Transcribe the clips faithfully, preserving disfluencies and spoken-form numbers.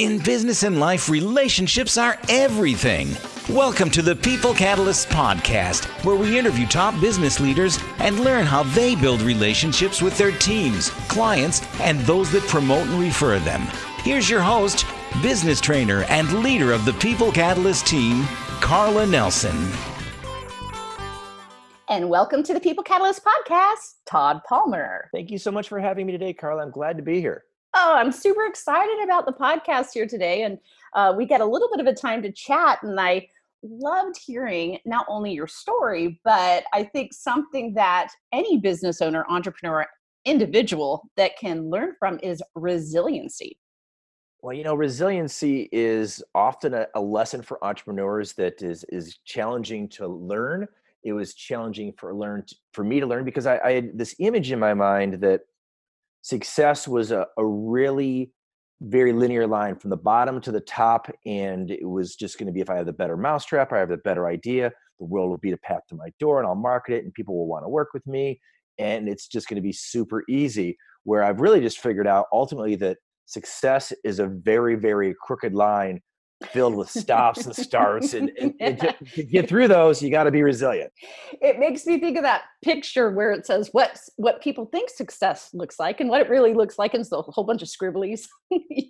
In business and life, relationships are everything. Welcome to the People Catalyst podcast, where we interview top business leaders and learn how they build relationships with their teams, clients, and those that promote and refer them. Here's your host, business trainer and leader of the People Catalyst team, Carla Nelson. And welcome to the People Catalyst podcast, Todd Palmer. Thank you so much for having me today, Carla. I'm glad to be here. Oh, I'm super excited about the podcast here today. And uh, we get a little bit of a time to chat. And I loved hearing not only your story, but I think something that any business owner, entrepreneur, individual that can learn from is resiliency. Well, you know, resiliency is often a, a lesson for entrepreneurs that is, is challenging to learn. It was challenging for learn for me to learn because I, I had this image in my mind that success was a, a really very linear line from the bottom to the top, and it was just going to be if I have the better mousetrap, I have the better idea, the world will be the path to my door, and I'll market it, and people will want to work with me, and it's just going to be super easy. Where I've really just figured out ultimately that success is a very, very crooked line filled with stops and starts, and, and, and to, to get through those, you got to be resilient. It makes me think of that picture where it says what what people think success looks like and what it really looks like, and it's a whole bunch of scribblies.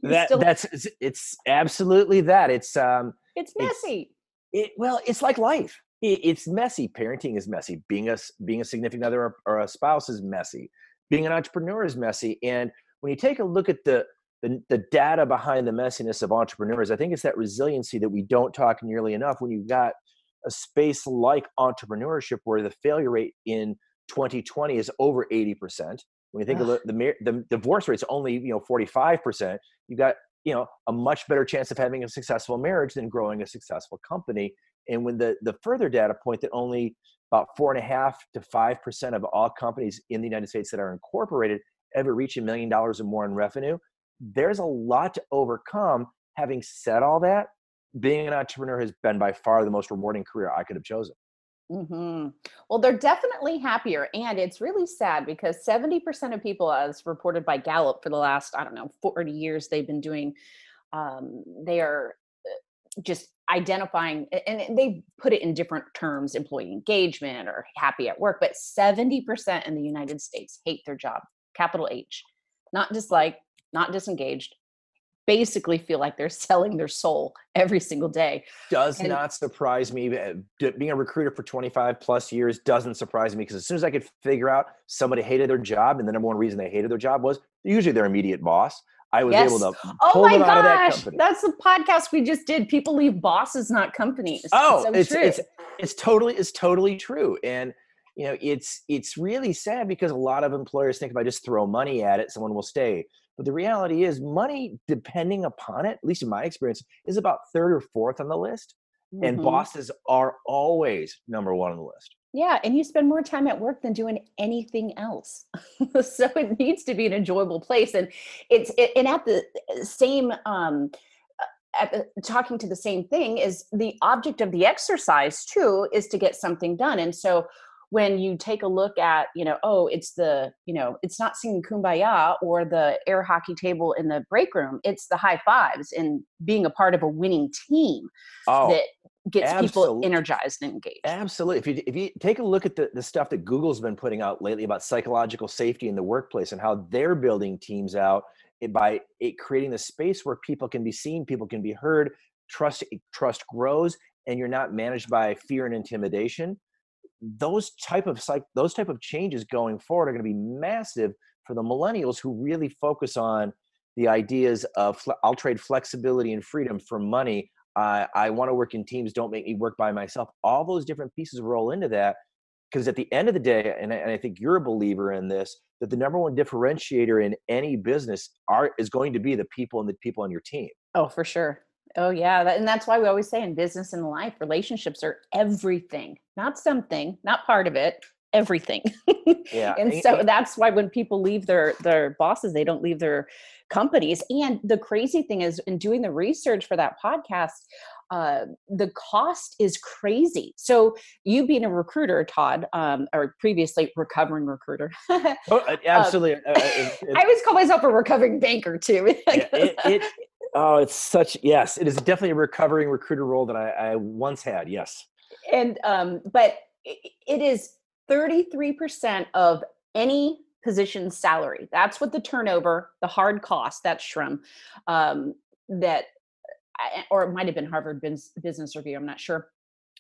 that, still... That's it's, it's absolutely that. It's um, it's messy. It's, it well, it's like life. It, it's messy. Parenting is messy. Being a being a significant other or, or a spouse is messy. Being an entrepreneur is messy. And when you take a look at the The, the data behind the messiness of entrepreneurs, I think it's that resiliency that we don't talk nearly enough. When you've got a space like entrepreneurship where the failure rate in twenty twenty is over eighty percent, when you think of the, the, the divorce rate's only, you know, forty-five percent, you've got, you know, a much better chance of having a successful marriage than growing a successful company. And when the, the further data point that only about four and a half to five percent of all companies in the United States that are incorporated ever reach a million dollars or more in revenue, there's a lot to overcome. Having said all that, being an entrepreneur has been by far the most rewarding career I could have chosen. Mm-hmm. Well, they're definitely happier. And it's really sad because seventy percent of people, as reported by Gallup for the last, I don't know, forty years, they've been doing, um, they are just identifying, and they put it in different terms, employee engagement or happy at work, but seventy percent in the United States hate their job, capital H, not dislike, not disengaged, basically feel like they're selling their soul every single day. Does and not surprise me. Being a recruiter for twenty-five plus years doesn't surprise me, because as soon as I could figure out somebody hated their job, and the number one reason they hated their job was usually their immediate boss, I was yes. able to pull oh my them gosh. out of that company. That's the podcast we just did. People leave bosses, not companies. Oh, so it's, true. it's it's totally it's totally true. And you know, it's it's really sad because a lot of employers think if I just throw money at it, someone will stay. But the reality is money, depending upon it, at least in my experience, is about third or fourth on the list. Mm-hmm. And bosses are always number one on the list. Yeah. And you spend more time at work than doing anything else. So it needs to be an enjoyable place. And it's, it, and at the same, um, at the, talking to the same thing is the object of the exercise too, is to get something done. And so when you take a look at, you know, oh, it's the, you know, it's not singing Kumbaya or the air hockey table in the break room. It's the high fives and being a part of a winning team oh, that gets absolutely. people energized and engaged. Absolutely. If you if you take a look at the, the stuff that Google's been putting out lately about psychological safety in the workplace and how they're building teams out by it creating the space where people can be seen, people can be heard, trust trust grows, and you're not managed by fear and intimidation. Those type of psych, those type of changes going forward are going to be massive for the millennials who really focus on the ideas of I'll trade flexibility and freedom for money. Uh, I want to work in teams. Don't make me work by myself. All those different pieces roll into that, because at the end of the day, and I, and I think you're a believer in this, that the number one differentiator in any business are is going to be the people and the people on your team. Oh, for sure. Oh, yeah. And that's why we always say in business and life, relationships are everything, not something, not part of it, everything. Yeah. and, and so and, that's why when people leave their, their bosses, they don't leave their companies. And the crazy thing is, in doing the research for that podcast, uh, the cost is crazy. So you being a recruiter, Todd, um, or previously recovering recruiter. oh, absolutely. um, uh, it, it, I always call myself a recovering banker too. yeah, it, it, Oh, it's such, yes. It is definitely a recovering recruiter role that I, I once had. Yes. And, um, but it is thirty-three percent of any position salary. That's what the turnover, the hard cost, that's from, um, that, or it might've been Harvard Business Review. I'm not sure,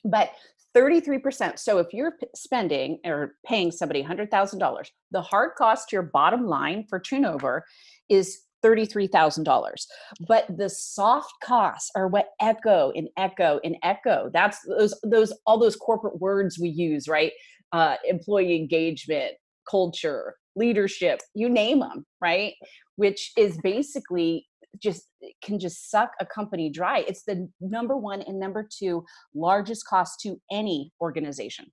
but thirty-three percent. So if you're spending or paying somebody one hundred thousand dollars, the hard cost to your bottom line for turnover is thirty-three thousand dollars, but the soft costs are what echo and echo and echo. That's those, those, all those corporate words we use, right? Uh, employee engagement, culture, leadership, you name them, right? Which is basically just can just suck a company dry. It's the number one and number two largest cost to any organization.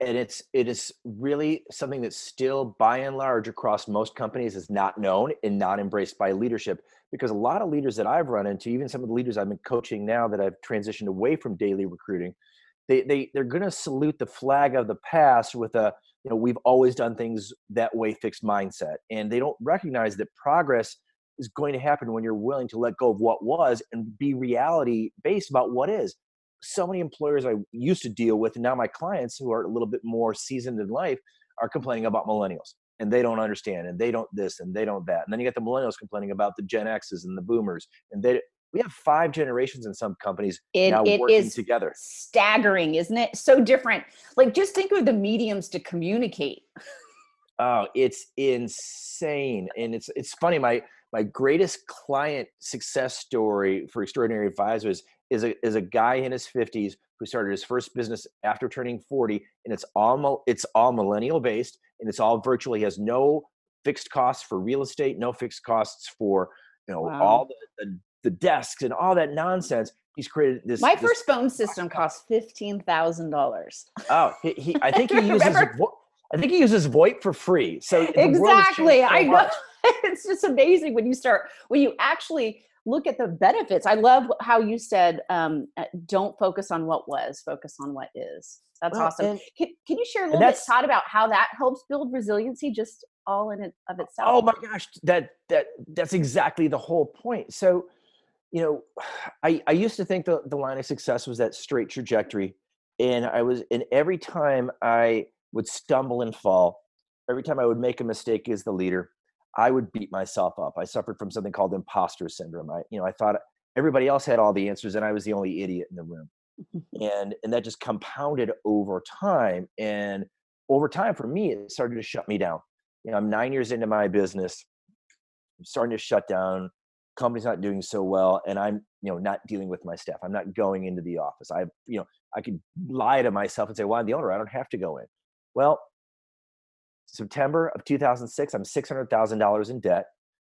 And it's, it is really something that's still by and large across most companies is not known and not embraced by leadership, because a lot of leaders that I've run into, even some of the leaders I've been coaching now that I've transitioned away from daily recruiting, they, they, they're going to salute the flag of the past with a, you know, we've always done things that way, fixed mindset. And they don't recognize that progress is going to happen when you're willing to let go of what was and be reality based about what is. So many employers I used to deal with, and now my clients who are a little bit more seasoned in life are complaining about millennials, and they don't understand, and they don't this, and they don't that. And then you get the millennials complaining about the Gen X's and the boomers. And they, we have five generations in some companies it, now it working is together. Staggering, isn't it? So different. Like, just think of the mediums to communicate. Oh, it's insane. And it's, it's funny. My, my greatest client success story for Extraordinary Advisors is a, is a guy in his fifties who started his first business after turning forty, and it's all, it's all millennial based, and it's all virtual. He has no fixed costs for real estate, no fixed costs for, you know, wow. all the, the, the desks and all that nonsense. He's created this. My this first phone system cost fifteen thousand dollars. Oh, he, he, I think he uses, I think he uses VoIP for free. So exactly. So I know. Much. It's just amazing when you start, when you actually look at the benefits. I love how you said, um, don't focus on what was, focus on what is. That's well, awesome. Can, can you share a little bit, Todd, about how that helps build resiliency just all in and of itself? Oh my gosh, that that that's exactly the whole point. So, you know, I, I used to think the, the line of success was that straight trajectory. And I was, and every time I would stumble and fall, every time I would make a mistake as the leader, I would beat myself up. I suffered from something called imposter syndrome. I, you know, I thought everybody else had all the answers and I was the only idiot in the room. And, and that just compounded over time. And over time for me, it started to shut me down. You know, I'm nine years into my business. I'm starting to shut down. Company's not doing so well. And I'm, you know, not dealing with my staff. I'm not going into the office. I, you know, I could lie to myself and say, well, I'm the owner. I don't have to go in. Well, September of two thousand six, I'm six hundred thousand dollars in debt.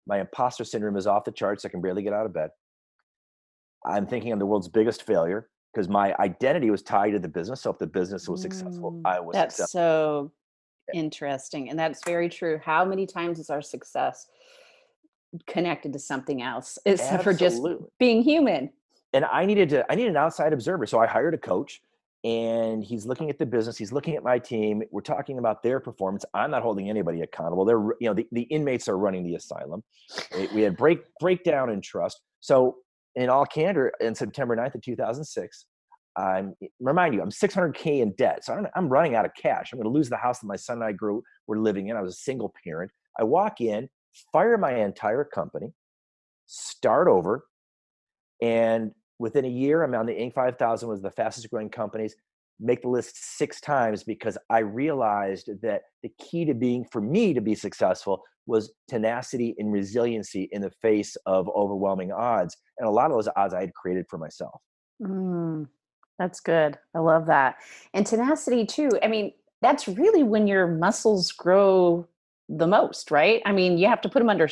My imposter syndrome is off the charts. I can barely get out of bed. I'm thinking I'm the world's biggest failure because my identity was tied to the business. So if the business was successful, mm, I was that's successful. That's so yeah. interesting. And that's very true. How many times is our success connected to something else except for just being human? And I needed to, I needed an outside observer. So I hired a coach. And he's looking at the business. He's looking at my team. We're talking about their performance. I'm not holding anybody accountable. They're, you know, the, the inmates are running the asylum. We had break breakdown in trust. So in all candor, in September ninth of two thousand six, I'm remind you, I'm six hundred K in debt. So I don't, I'm running out of cash. I'm going to lose the house that my son and I grew. We're living in. I was a single parent. I walk in, fire my entire company, start over, and within a year, I'm on the Inc five thousand, was the fastest growing companies, make the list six times because I realized that the key to being, for me to be successful, was tenacity and resiliency in the face of overwhelming odds. And a lot of those odds I had created for myself. Mm, that's good. I love that. And tenacity too. I mean, that's really when your muscles grow the most, right? I mean, you have to put them under,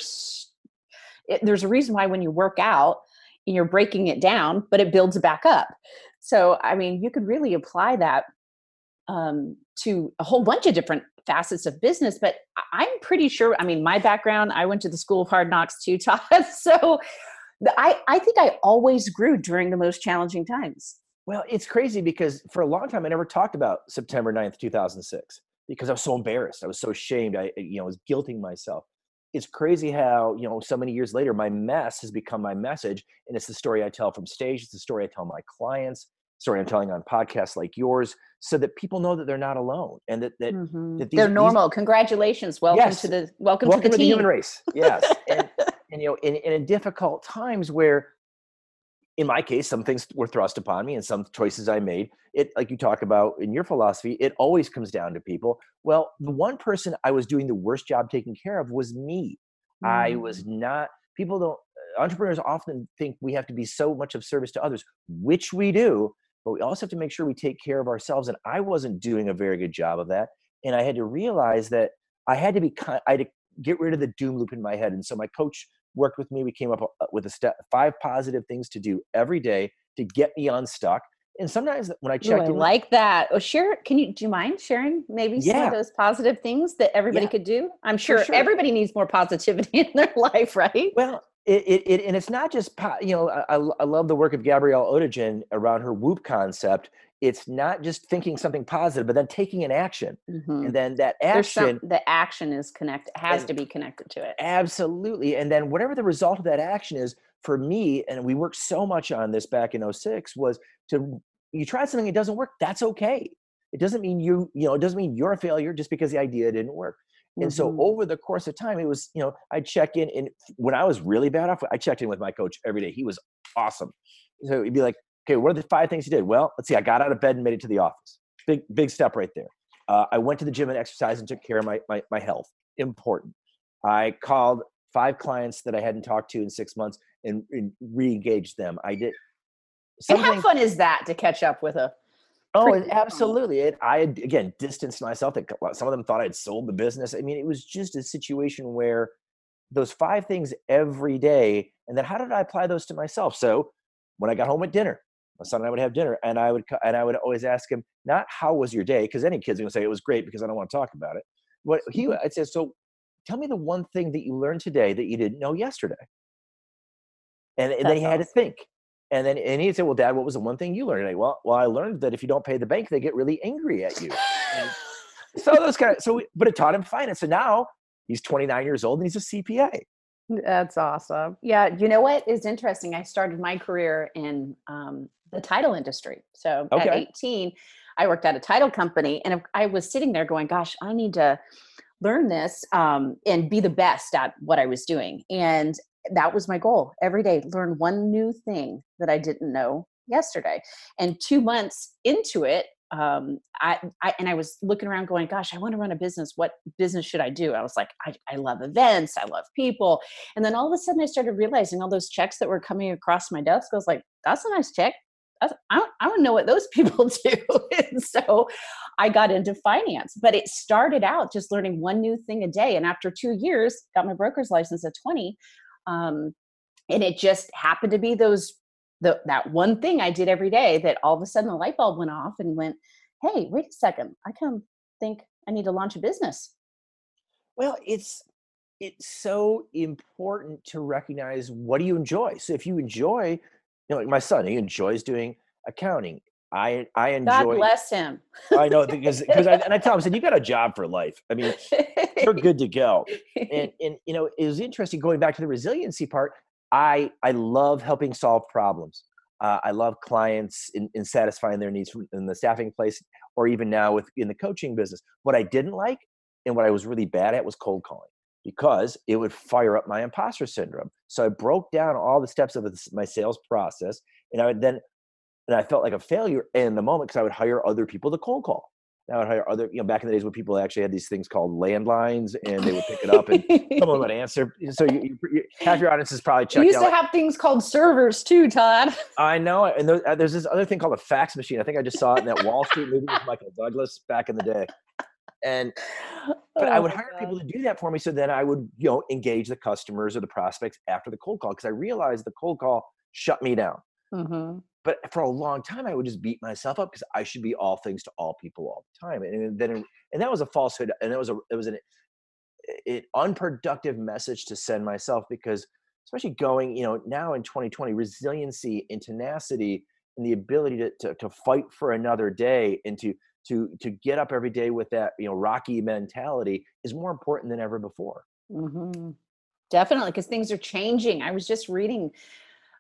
it, there's a reason why when you work out, and you're breaking it down, but it builds back up. So, I mean, you could really apply that um, to a whole bunch of different facets of business, but I'm pretty sure, I mean, my background, I went to the School of Hard Knocks too, Todd. So I, I think I always grew during the most challenging times. Well, it's crazy because for a long time, I never talked about September ninth, two thousand six, because I was so embarrassed. I was so ashamed. I, you know, was guilting myself. it's crazy how, you know, so many years later, my mess has become my message. And it's the story I tell from stage. It's the story I tell my clients, story I'm telling on podcasts like yours, so that people know that they're not alone and that, that, mm-hmm. that these, they're normal. These, Congratulations. Welcome yes. to the, welcome, welcome to the, to the human race. Yes. and, and, you know, in, in difficult times where, in my case, some things were thrust upon me and some choices I made. It, like you talk about in your philosophy, it always comes down to people. Well, the one person I was doing the worst job taking care of was me. Mm. I was not, people don't, entrepreneurs often think we have to be so much of service to others, which we do, but we also have to make sure we take care of ourselves. And I wasn't doing a very good job of that. And I had to realize that I had to be, I had to get rid of the doom loop in my head. And so my coach worked with me. We came up with a step, five positive things to do every day to get me unstuck. And sometimes when I checked Ooh, I in, like that. Oh, share. Can you, do you mind sharing maybe yeah. some of those positive things that everybody yeah. could do? I'm sure, sure everybody needs more positivity in their life, right? Well, it, it, it and it's not just, po- you know, I, I love the work of Gabrielle Ogden around her whoop concept. It's not just thinking something positive, but then taking an action. Mm-hmm. And then that action, some, the action is connected, has and, to be connected to it. Absolutely. And then whatever the result of that action is, for me, and we worked so much on this back in oh six, was to, you try something, it doesn't work. That's okay. It doesn't mean you, you know, it doesn't mean you're a failure just because the idea didn't work. Mm-hmm. And so over the course of time, it was, you know, I check in, and when I was really bad off, I checked in with my coach every day. He was awesome. So he'd be like, okay, what are the five things you did? Well, let's see, I got out of bed and made it to the office. Big, big step right there. Uh, I went to the gym and exercised and took care of my, my, my health. Important. I called five clients that I hadn't talked to in six months and, and re-engaged them. I did. Something. And how fun is that to catch up with a? Oh, and absolutely. It, I, had, again, distanced myself. Some of them thought I'd sold the business. I mean, it was just a situation where those five things every day, and then how did I apply those to myself? So when I got home at dinner, my son and I would have dinner, and I would and I would always ask him, not how was your day, because any kid's going to say it was great because I don't want to talk about it. What he I'd say, so tell me the one thing that you learned today that you didn't know yesterday. And, and then he had awesome. to think. And then and he'd say, well, Dad, what was the one thing you learned today? Well, well, I learned that if you don't pay the bank, they get really angry at you. And so those kind of so we, but it taught him finance. So now he's twenty-nine years old and he's a C P A. That's awesome. Yeah. You know what is interesting? I started my career in um, the title industry. So okay. at eighteen, I worked at a title company, and I was sitting there going, gosh, I need to learn this um, and be the best at what I was doing. And that was my goal every day, learn one new thing that I didn't know yesterday. And two months into it, um, I, I, and I was looking around going, gosh, I want to run a business. What business should I do? I was like, I, I love events. I love people. And then all of a sudden I started realizing all those checks that were coming across my desk. I was like, that's a nice check. That's, I I want to know what those people do. And so I got into finance, but it started out just learning one new thing a day. And after two years, got my broker's license at twenty. Um, and it just happened to be those The, that one thing I did every day that all of a sudden the light bulb went off and went, hey, wait a second. I can think I need to launch a business. Well, it's, it's so important to recognize, what do you enjoy? So if you enjoy, you know, like my son, he enjoys doing accounting. I, I enjoy. God bless him. I know, because, because I, and I tell him, I said, you got a job for life. I mean, you're good to go. And, and, you know, it was interesting going back to the resiliency part. I I love helping solve problems. Uh, I love clients in, in satisfying their needs from, in the staffing place, or even now with in the coaching business. What I didn't like and what I was really bad at was cold calling, because it would fire up my imposter syndrome. So I broke down all the steps of my sales process, and I would then and I felt like a failure in the moment, because I would hire other people to cold call. I would hire other, you know, back in the days when people actually had these things called landlines, and they would pick it up and someone would answer. So you, you, half your audience is probably checked out. We used out. to have things called servers too, Todd. I know. And there's, there's this other thing called a fax machine. I think I just saw it in that Wall Street movie with Michael Douglas back in the day. And but oh I would hire God. people to do that for me. So then I would, you know, engage the customers or the prospects after the cold call, because I realized the cold call shut me down. Mm-hmm. But for a long time, I would just beat myself up because I should be all things to all people all the time. And then, and that was a falsehood. And that was a, it was an, an unproductive message to send myself, because especially going, you know, now in twenty twenty, resiliency and tenacity and the ability to, to, to fight for another day and to, to, to get up every day with that, you know, Rocky mentality is more important than ever before. Mm-hmm. Definitely, because things are changing. I was just reading,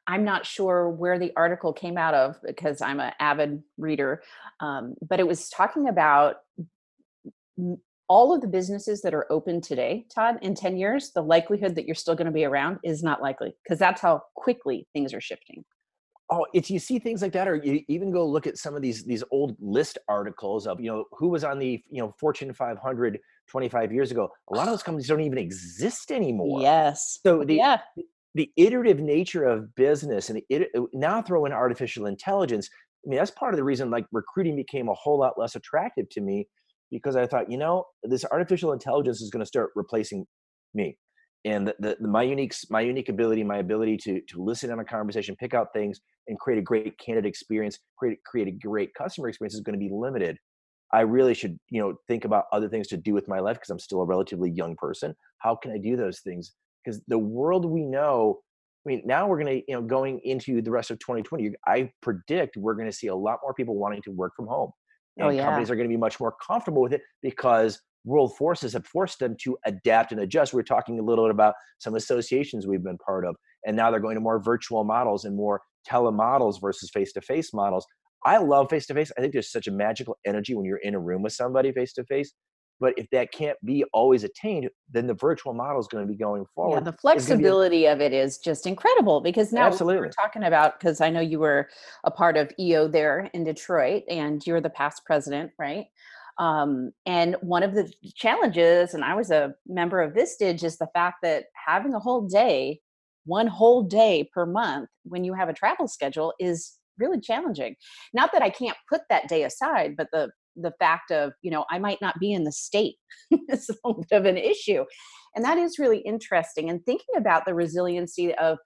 I'm not sure where the article came out of because I'm an avid reader, um, but it was talking about all of the businesses that are open today, Todd, in ten years, the likelihood that you're still going to be around is not likely, because that's how quickly things are shifting. Oh, if you see things like that, or you even go look at some of these these old list articles of, you know, who was on the, you know, Fortune five hundred twenty-five years ago, a lot of those companies don't even exist anymore. Yes. So the yeah. the iterative nature of business, and it, now throw in artificial intelligence. I mean, that's part of the reason like recruiting became a whole lot less attractive to me, because I thought, you know, this artificial intelligence is going to start replacing me. And the, the, my unique my unique ability, my ability to to listen in a conversation, pick out things, and create a great candidate experience, create create a great customer experience is going to be limited. I really should, you know, think about other things to do with my life, because I'm still a relatively young person. How can I do those things? Because the world we know, I mean, now we're going to, you know, going into the rest of twenty twenty, I predict we're going to see a lot more people wanting to work from home. And oh, yeah. companies are going to be much more comfortable with it, because world forces have forced them to adapt and adjust. We're talking a little bit about some associations we've been part of, and now they're going to more virtual models and more telemodels versus face-to-face models. I love face-to-face. I think there's such a magical energy when you're in a room with somebody face-to-face. But if that can't be always attained, then the virtual model is going to be going forward. Yeah, the flexibility a- of it is just incredible, because now Absolutely. We're talking about, because I know you were a part of E O there in Detroit, and you're the past president, right? Um, and one of the challenges, and I was a member of Vistage, is the fact that having a whole day, one whole day per month when you have a travel schedule is really challenging. Not that I can't put that day aside, but the the fact of, you know, I might not be in the state is a little bit of an issue. And that is really interesting. And thinking about the resiliency of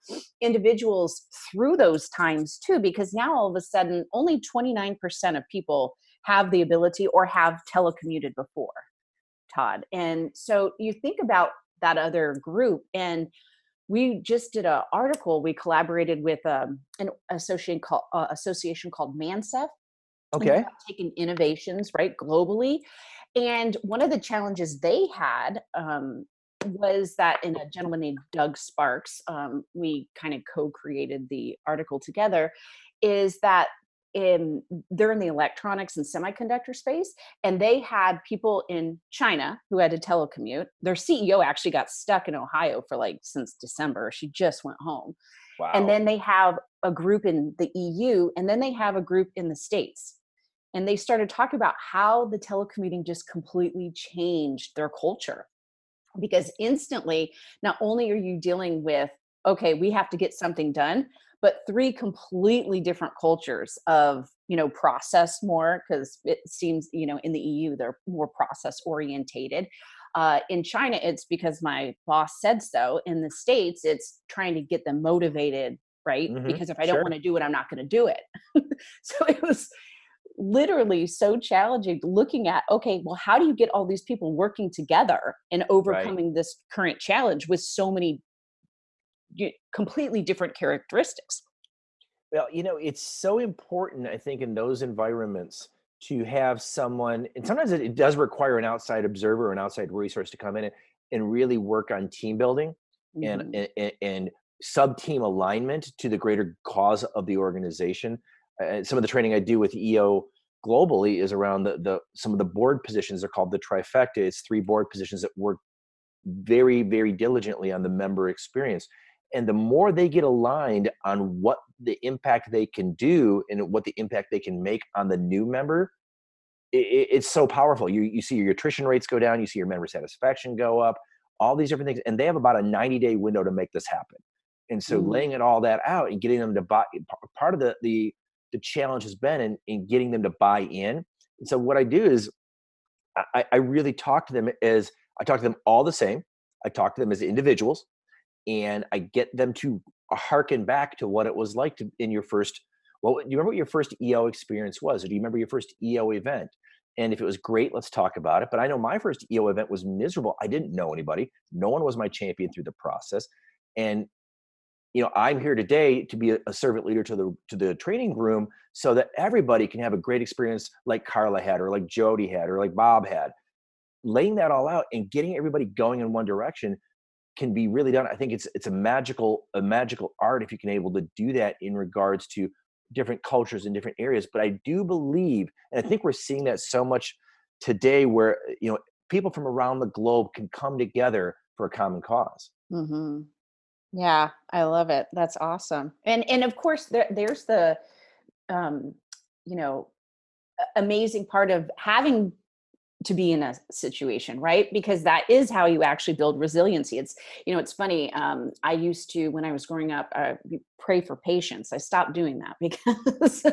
individuals through those times too, because now all of a sudden, only twenty-nine percent of people have the ability or have telecommuted before, Todd. And so you think about that other group, and we just did an article. We collaborated with um, an association called, uh, association called MANSEF. Okay. Taking innovations, right, globally. And one of the challenges they had um, was that, in a gentleman named Doug Sparks, um, we kind of co-created the article together, is that In, they're in the electronics and semiconductor space, and they had people in China who had to telecommute. Their C E O actually got stuck in Ohio for like since December. She just went home. Wow. And then they have a group in the E U, and then they have a group in the States. And they started talking about how the telecommuting just completely changed their culture, because instantly, not only are you dealing with, okay, we have to get something done, but three completely different cultures of, you know, process more, because it seems, you know, in the E U, they're more process orientated. Uh, in China, it's because my boss said so. In the States, it's trying to get them motivated, right? Mm-hmm. Because if I don't sure. want to do it, I'm not going to do it. So it was literally so challenging looking at, okay, well, how do you get all these people working together and overcoming right. this current challenge with so many completely different characteristics? Well, you know, it's so important, I think, in those environments to have someone, and sometimes it, it does require an outside observer, an outside resource to come in and, and really work on team building mm-hmm. and, and, and sub-team alignment to the greater cause of the organization. Uh, some of the training I do with E O globally is around the, the some of the board positions. They're called the trifecta. It's three board positions that work very, very diligently on the member experience. And the more they get aligned on what the impact they can do and what the impact they can make on the new member, it, it's so powerful. You you see your attrition rates go down, you see your member satisfaction go up, all these different things. And they have about a ninety-day window to make this happen. And so mm-hmm. laying it all that out and getting them to buy, part of the the, the challenge has been in, in getting them to buy in. And so what I do is I, I really talk to them as, I talk to them all the same. I talk to them as individuals. And I get them to hearken back to what it was like to, in your first, well, do you remember what your first E O experience was? Or do you remember your first E O event? And if it was great, let's talk about it. But I know my first E O event was miserable. I didn't know anybody. No one was my champion through the process. And, you know, I'm here today to be a, a servant leader to the to the training room so that everybody can have a great experience like Carla had, or like Jody had, or like Bob had. Laying that all out and getting everybody going in one direction can be really done. I think it's it's a magical a magical art if you can able to do that in regards to different cultures in different areas. But I do believe, and I think we're seeing that so much today, where you know people from around the globe can come together for a common cause. Mm-hmm. Yeah, I love it. That's awesome. And and of course, there, there's the um, you know amazing part of having to be in a situation, right? Because that is how you actually build resiliency. It's, you know, it's funny. Um, I used to, when I was growing up, uh, pray for patience. I stopped doing that because,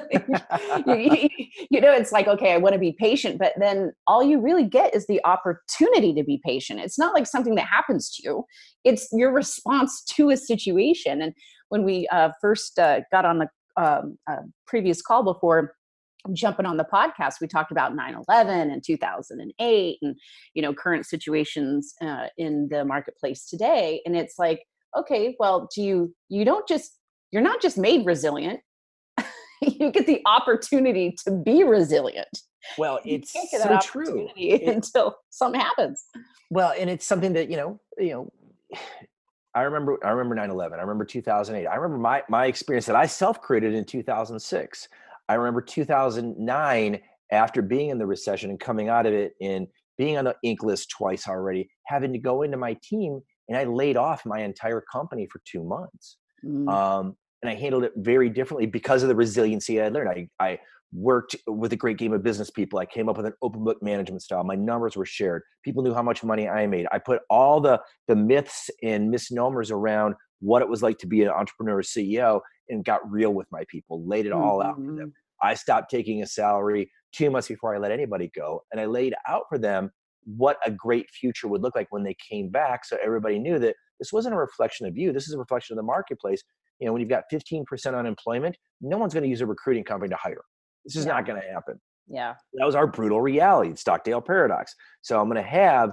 you, you know, it's like, okay, I want to be patient, but then all you really get is the opportunity to be patient. It's not like something that happens to you. It's your response to a situation. And when we uh, first uh, got on the um, uh, previous call before jumping on the podcast, we talked about nine eleven and two thousand eight and, you know, current situations uh, in the marketplace today. And it's like, okay, well, do you, you don't just, you're not just made resilient. You get the opportunity to be resilient. Well, it's so true it, until something happens. Well, and it's something that, you know, you know, I remember, I remember nine eleven. I remember two thousand eight. I remember my, my experience that I self-created in two thousand six. I remember two thousand nine, after being in the recession and coming out of it and being on the Inc list twice already, having to go into my team, and I laid off my entire company for two months. Mm. Um, and I handled it very differently because of the resiliency I learned. I, I worked with a great game of business people. I came up with an open book management style. My numbers were shared. People knew how much money I made. I put all the, the myths and misnomers around what it was like to be an entrepreneur C E O, and got real with my people, laid it all out for them. I stopped taking a salary two months before I let anybody go. And I laid out for them what a great future would look like when they came back. So everybody knew that this wasn't a reflection of you. This is a reflection of the marketplace. You know, when you've got fifteen percent unemployment, no one's going to use a recruiting company to hire. This is yeah. not going to happen. Yeah. That was our brutal reality, Stockdale paradox. So I'm going to have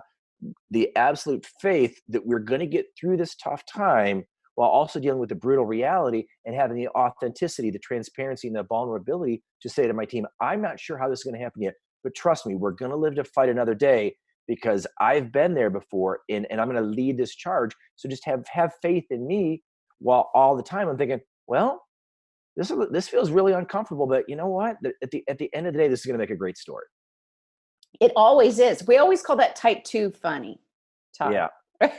the absolute faith that we're going to get through this tough time, while also dealing with the brutal reality and having the authenticity, the transparency, and the vulnerability to say to my team, I'm not sure how this is going to happen yet, but trust me, we're going to live to fight another day because I've been there before, and, and I'm going to lead this charge. So just have have faith in me, while all the time I'm thinking, well, this is, this feels really uncomfortable, but you know what? At the, at the end of the day, this is going to make a great story. It always is. We always call that type two funny, Todd. Yeah. But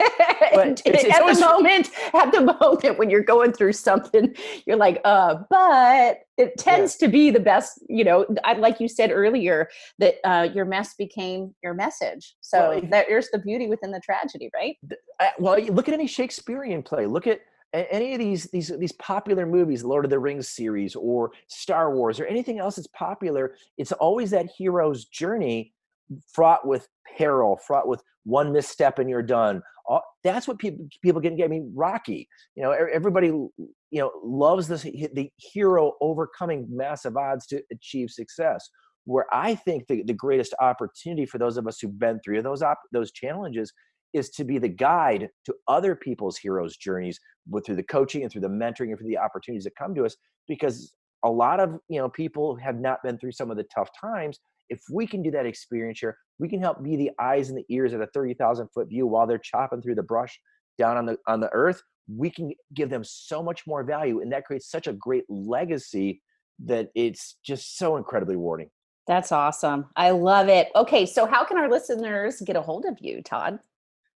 it's, it's at always, the moment, at the moment when you're going through something, you're like, uh, but it tends yeah. to be the best, you know, I, like you said earlier, that uh, your mess became your message. So well, that, there's the beauty within the tragedy, right? I, well, you look at any Shakespearean play, look at any of these, these, these popular movies, Lord of the Rings series or Star Wars or anything else that's popular. It's always that hero's journey fraught with peril, fraught with one misstep and you're done. All, that's what people people can get. I mean, Rocky, you know, everybody, you know, loves this, the hero overcoming massive odds to achieve success. Where I think the, the greatest opportunity for those of us who've been through those op, those challenges is to be the guide to other people's heroes' journeys with, through the coaching and through the mentoring and through the opportunities that come to us. Because a lot of, you know, people have not been through some of the tough times. If we can do that experience here, we can help be the eyes and the ears at a thirty thousand foot view while they're chopping through the brush down on the on the earth. We can give them so much more value, and that creates such a great legacy that it's just so incredibly rewarding. That's awesome. I love it. Okay, so how can our listeners get a hold of you, Todd?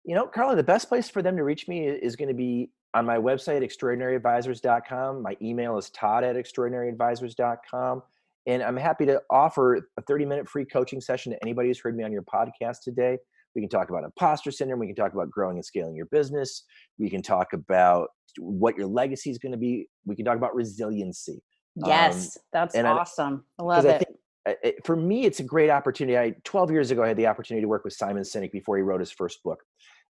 You know, Carla, the best place for them to reach me is going to be on my website, extraordinary advisors dot com. My email is todd at extraordinary advisors dot com. And I'm happy to offer a thirty minute free coaching session to anybody who's heard me on your podcast today. We can talk about imposter syndrome. We can talk about growing and scaling your business. We can talk about what your legacy is going to be. We can talk about resiliency. Yes, um, that's awesome. I, I love it. I think, it. For me, it's a great opportunity. I, twelve years ago, I had the opportunity to work with Simon Sinek before he wrote his first book.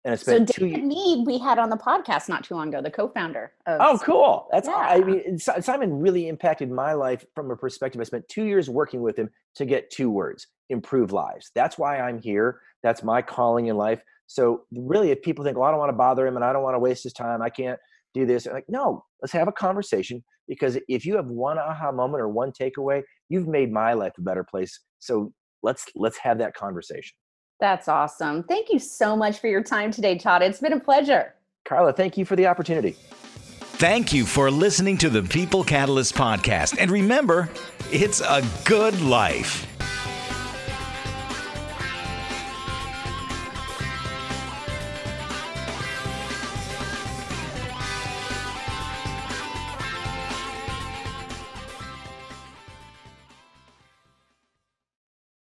And it's been so David Mead, we had on the podcast not too long ago, the co-founder. Of oh, cool. That's, yeah. I mean, Simon really impacted my life from a perspective. I spent two years working with him to get two words, improve lives. That's why I'm here. That's my calling in life. So really, if people think, well, I don't want to bother him and I don't want to waste his time, I can't do this. I'm like, no, let's have a conversation, because if you have one aha moment or one takeaway, you've made my life a better place. So let's, let's have that conversation. That's awesome. Thank you so much for your time today, Todd. It's been a pleasure. Carla, thank you for the opportunity. Thank you for listening to the People Catalyst podcast. And remember, it's a good life.